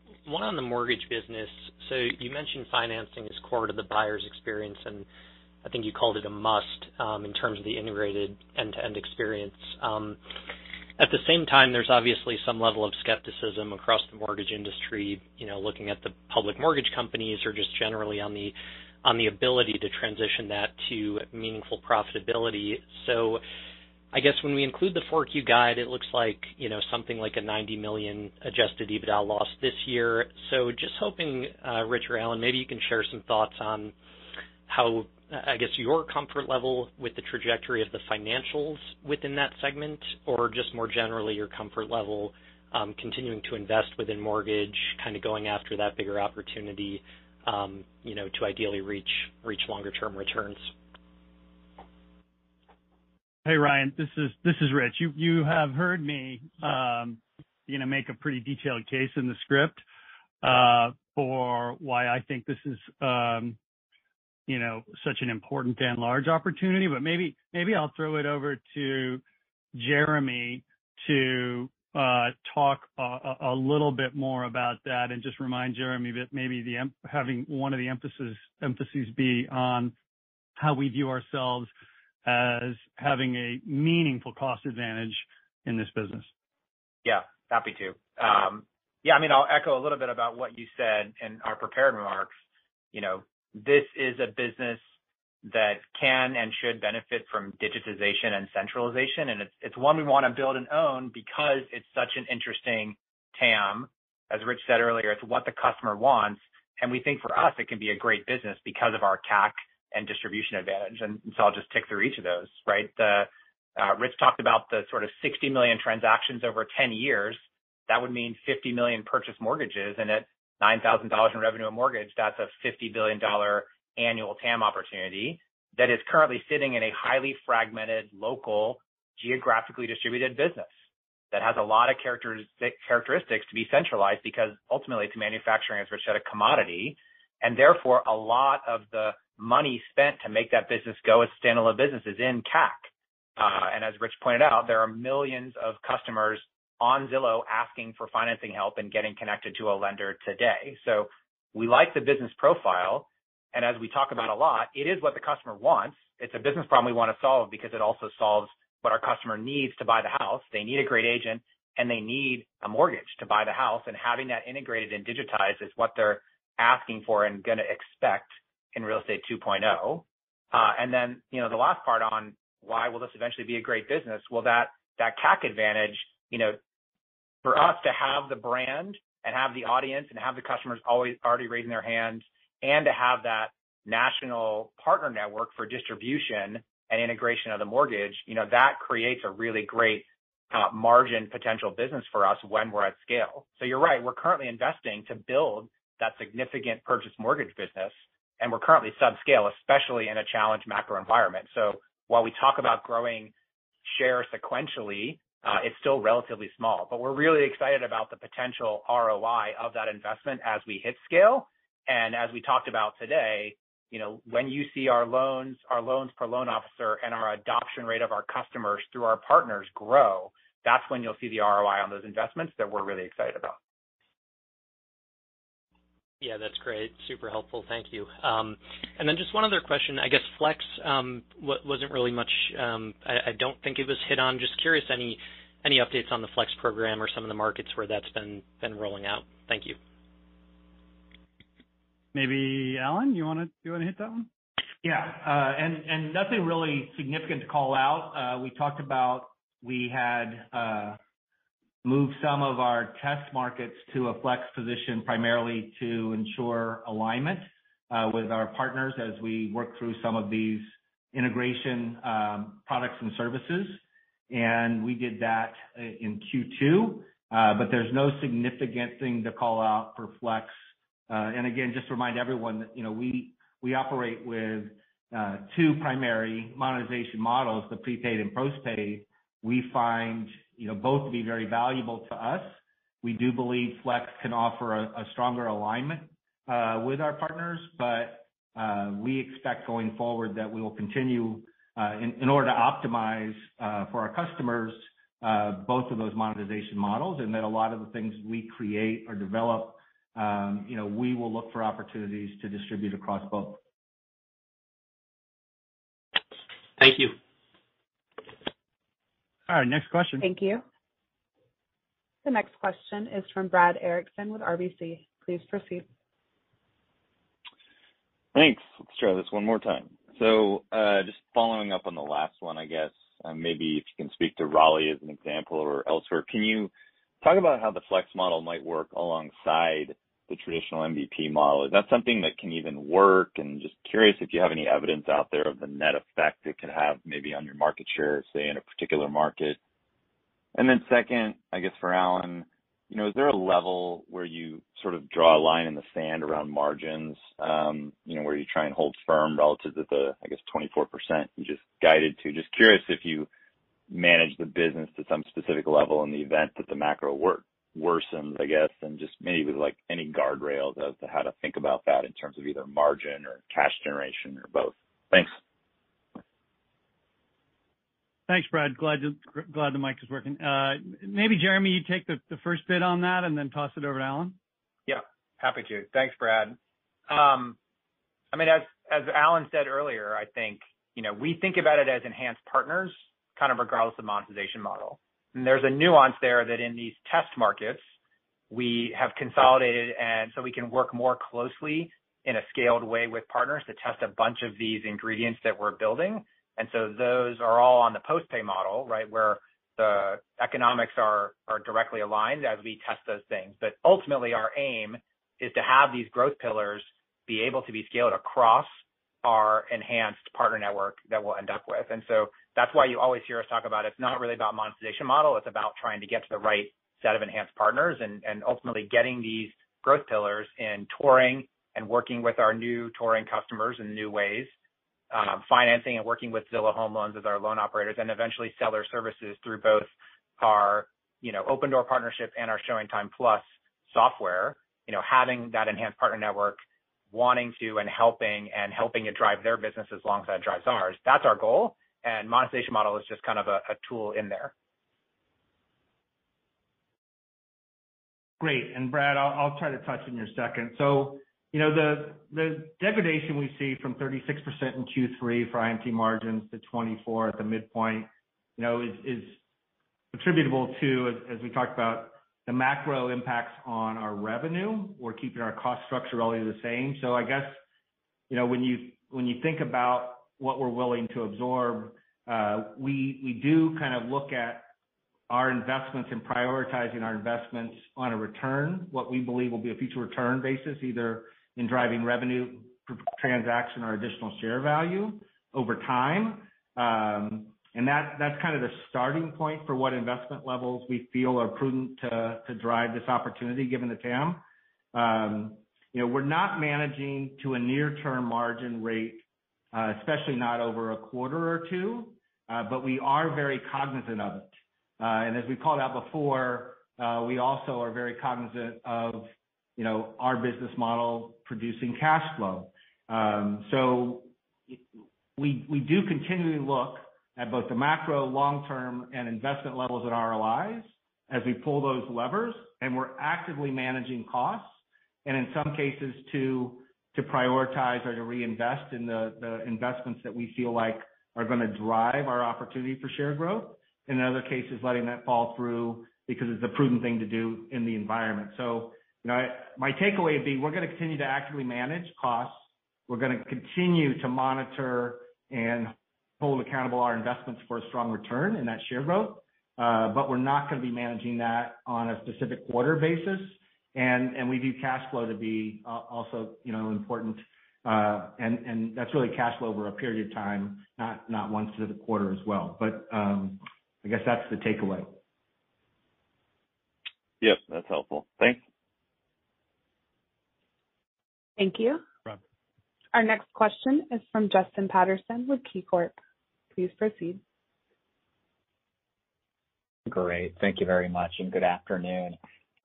on the mortgage business. So you mentioned financing is core to the buyer's experience, and I think you called it a must in terms of the integrated end-to-end experience. At the same time, there's obviously some level of skepticism across the mortgage industry, you know, looking at the public mortgage companies or just generally on the ability to transition that to meaningful profitability. So I guess when we include the 4Q guide, it looks like, you know, something like a $90 million adjusted EBITDA loss this year. So just hoping, Rich or Alan, maybe you can share some thoughts on how, I guess, your comfort level with the trajectory of the financials within that segment, or just more generally your comfort level continuing to invest within mortgage, kind of going after that bigger opportunity, you know, to ideally reach longer-term returns. Hey Ryan, this is Rich. You have heard me, you know, make a pretty detailed case in the script for why I think this is, you know, such an important and large opportunity. But maybe I'll throw it over to Jeremy to talk a little bit more about that, and just remind Jeremy that maybe having one of the emphases be on how we view ourselves as having a meaningful cost advantage in this business. Yeah, happy to. Yeah, I mean, I'll echo a little bit about what you said in our prepared remarks. You know, this is a business that can and should benefit from digitization and centralization, and it's one we want to build and own because it's such an interesting TAM. As Rich said earlier, it's what the customer wants, and we think for us it can be a great business because of our CAC and distribution advantage. And so I'll just tick through each of those, right? Rich talked about the sort of 60 million transactions over 10 years. That would mean 50 million purchase mortgages. And at $9,000 in revenue a mortgage, that's a $50 billion annual TAM opportunity that is currently sitting in a highly fragmented, local, geographically distributed business that has a lot of characteristics to be centralized, because ultimately it's manufacturing, as Rich said, a commodity. And therefore, a lot of the money spent to make that business go as standalone business is in CAC. And as Rich pointed out, there are millions of customers on Zillow asking for financing help and getting connected to a lender today. So we like the business profile. And as we talk about a lot, it is what the customer wants. It's a business problem we want to solve because it also solves what our customer needs to buy the house. They need a great agent and they need a mortgage to buy the house. And having that integrated and digitized is what they're asking for and going to expect in real estate 2.0. And then, you know, the last part on why will this eventually be a great business? Well, that CAC advantage, you know, for us to have the brand and have the audience and have the customers always already raising their hands, and to have that national partner network for distribution and integration of the mortgage, you know, that creates a really great margin potential business for us when we're at scale. So you're right, we're currently investing to build that significant purchase mortgage business. And we're currently subscale, especially in a challenged macro environment. So while we talk about growing share sequentially, it's still relatively small. But we're really excited about the potential ROI of that investment as we hit scale. And as we talked about today, you know, when you see our loans per loan officer, and our adoption rate of our customers through our partners grow, that's when you'll see the ROI on those investments that we're really excited about. Yeah, that's great. Super helpful. Thank you. And then just one other question. I guess Flex wasn't really much. I don't think it was hit on. Just curious, any updates on the Flex program or some of the markets where that's been rolling out? Thank you. Maybe Alan, you want to hit that one? Yeah, and nothing really significant to call out. We talked about we had. Move some of our test markets to a Flex position, primarily to ensure alignment with our partners as we work through some of these integration products and services. And we did that in Q2, but there's no significant thing to call out for Flex. And again, just remind everyone that, you know, we operate with two primary monetization models, the prepaid and postpaid. We find, you know, both to be very valuable to us. We do believe Flex can offer a stronger alignment with our partners, but we expect going forward that we will continue in order to optimize for our customers both of those monetization models, and that a lot of the things we create or develop, you know, we will look for opportunities to distribute across both. Thank you. All right, next question. Thank you. The next question is from Brad Erickson with RBC. Please proceed. Thanks. Let's try this one more time. So just following up on the last one, I guess, maybe if you can speak to Raleigh as an example or elsewhere, can you talk about how the flex model might work alongside the traditional MVP model? Is that something that can even work? And just curious if you have any evidence out there of the net effect it could have maybe on your market share, say, in a particular market. And then second, I guess for Alan, you know, is there a level where you sort of draw a line in the sand around margins, you know, where you try and hold firm relative to the, I guess, 24% you just guided to? Just curious if you manage the business to some specific level in the event that the macro worsens, I guess, and just maybe with like any guardrails as to how to think about that in terms of either margin or cash generation or both. Thanks. Thanks, Brad. Glad the mic is working. Maybe, Jeremy, you take the first bit on that and then toss it over to Alan. Yeah, happy to. Thanks, Brad. I mean, as Alan said earlier, I think, you know, we think about it as enhanced partners, kind of regardless of monetization model. And there's a nuance there that in these test markets, we have consolidated and so we can work more closely in a scaled way with partners to test a bunch of these ingredients that we're building. And so those are all on the post-pay model, right, where the economics are directly aligned as we test those things. But ultimately, our aim is to have these growth pillars be able to be scaled across our enhanced partner network that we'll end up with. And so that's why you always hear us talk about it's not really about monetization model. It's about trying to get to the right set of enhanced partners and ultimately getting these growth pillars in touring and working with our new touring customers in new ways. Financing and working with Zillow Home Loans as our loan operators, and eventually seller services through both our, you know, OpenDoor partnership and our Showing Time Plus software. You know, having that enhanced partner network, wanting to and helping it drive their businesses alongside drives ours. That's our goal, and monetization model is just kind of a tool in there. Great, and Brad, I'll try to touch on your second. So, you know, the degradation we see from 36% in Q3 for IMT margins to 24 at the midpoint, you know, is attributable to, as we talked about, the macro impacts on our revenue. We're keeping our cost structure relatively the same. So I guess, you know, when you think about what we're willing to absorb, we do kind of look at our investments and prioritizing our investments on a return, what we believe will be a future return basis, either in driving revenue per transaction or additional share value over time. And that's kind of the starting point for what investment levels we feel are prudent to drive this opportunity given the TAM. You know, we're not managing to a near-term margin rate, especially not over a quarter or two, but we are very cognizant of it. And as we called out before, we also are very cognizant of, you know, our business model producing cash flow. So we do continually look at both the macro, long-term, and investment levels and ROIs as we pull those levers, and we're actively managing costs, and in some cases to prioritize or to reinvest in the investments that we feel like are going to drive our opportunity for share growth. In other cases, letting that fall through because it's a prudent thing to do in the environment. So, you know, my takeaway would be we're going to continue to actively manage costs. We're going to continue to monitor and hold accountable our investments for a strong return in that share growth. But we're not going to be managing that on a specific quarter basis. And we view cash flow to be also, you know, important. And that's really cash flow over a period of time, not one specific quarter as well. But, I guess that's the takeaway. Yep, that's helpful. Thanks. Thank you. Rob. Our next question is from Justin Patterson with KeyCorp. Please proceed. Great. Thank you very much, and good afternoon.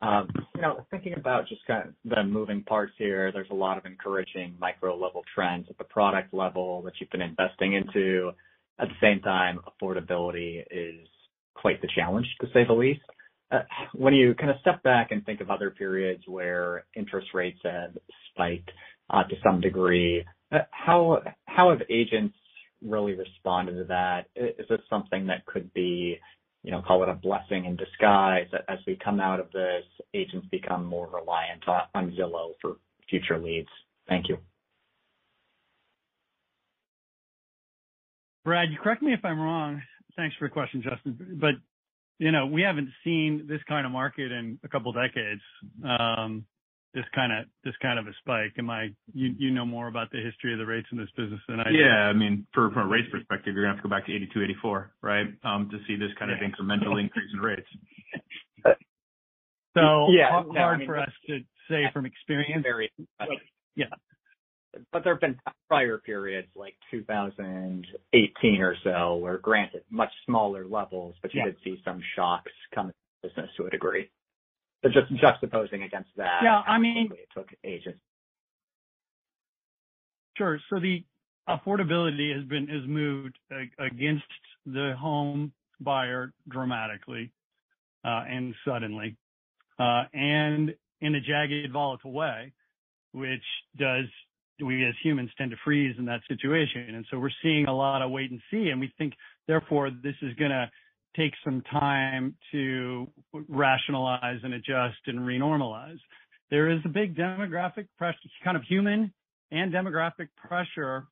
You know, thinking about just kind of the moving parts here, there's a lot of encouraging micro-level trends at the product level that you've been investing into. At the same time, affordability is quite the challenge, to say the least. When you kind of step back and think of other periods where interest rates have spiked to some degree, how have agents really responded to that? Is this something that could be, you know, call it a blessing in disguise, that as we come out of this, agents become more reliant on Zillow for future leads? Thank you. Brad, you correct me if I'm wrong. Thanks for the question, Justin. But, you know, we haven't seen this kind of market in a couple decades. This kind of a spike. You know more about the history of the rates in this business than I do. Yeah, I mean, from a rates perspective, you're gonna have to go back to 82, 84, right? To see this kind of incremental increase in rates. For us to say from experience. But there have been prior periods like 2018 or so, where granted much smaller levels, but you did see some shocks come into business to a degree. So just juxtaposing against that, it took ages. Sure. So the affordability has moved against the home buyer dramatically and suddenly, and in a jagged, volatile way, which does. We as humans tend to freeze in that situation. And so we're seeing a lot of wait and see. And we think, therefore, this is going to take some time to rationalize and adjust and renormalize. There is a big demographic pressure, kind of human and demographic pressure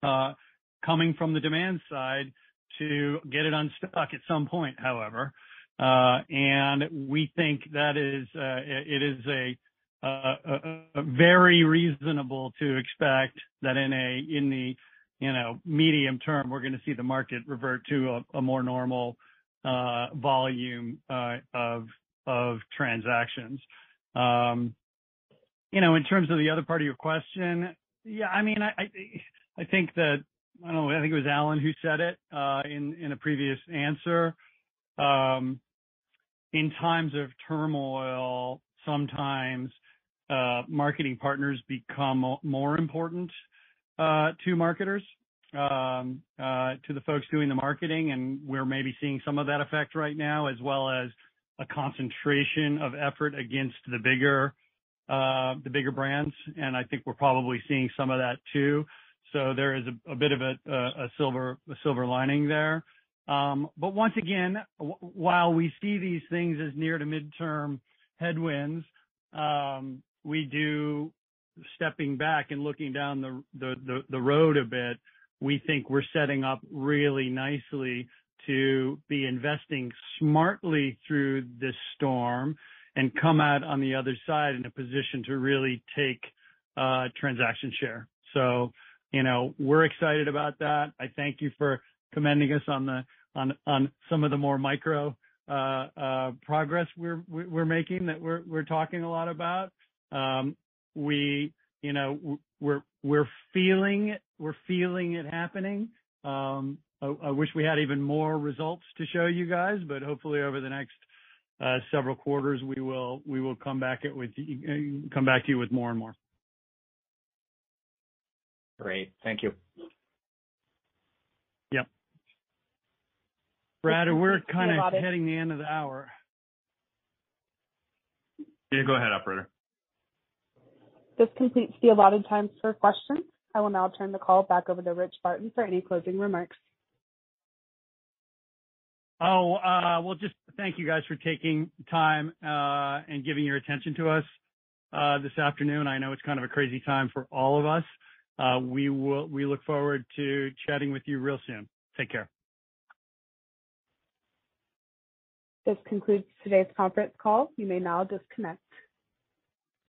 coming from the demand side to get it unstuck at some point, however. And we think that is, very reasonable to expect that in the medium term, we're going to see the market revert to a more normal volume of transactions. In terms of the other part of your question, I think that I think it was Alan who said it in a previous answer. In times of turmoil, sometimes marketing partners become more important to marketers, to the folks doing the marketing, and we're maybe seeing some of that effect right now, as well as a concentration of effort against the bigger brands. And I think we're probably seeing some of that too. So there is a bit of a silver lining there. But once again, while we see these things as near to midterm headwinds, we do, stepping back and looking down the road a bit, we think we're setting up really nicely to be investing smartly through this storm and come out on the other side in a position to really take transaction share. So, we're excited about that. I thank you for commending us on some of the more micro progress we're making that we're talking a lot about. We're feeling it happening. I wish we had even more results to show you guys, but hopefully over the next several quarters we will come back to you with more and more. Great, thank you. Brad, we're kind of heading the end of the hour. Yeah, go ahead, operator. This completes the allotted time for questions. I will now turn the call back over to Rich Barton for any closing remarks. Well, just thank you guys for taking time and giving your attention to us this afternoon. I know it's kind of a crazy time for all of us. We look forward to chatting with you real soon. Take care. This concludes today's conference call. You may now disconnect.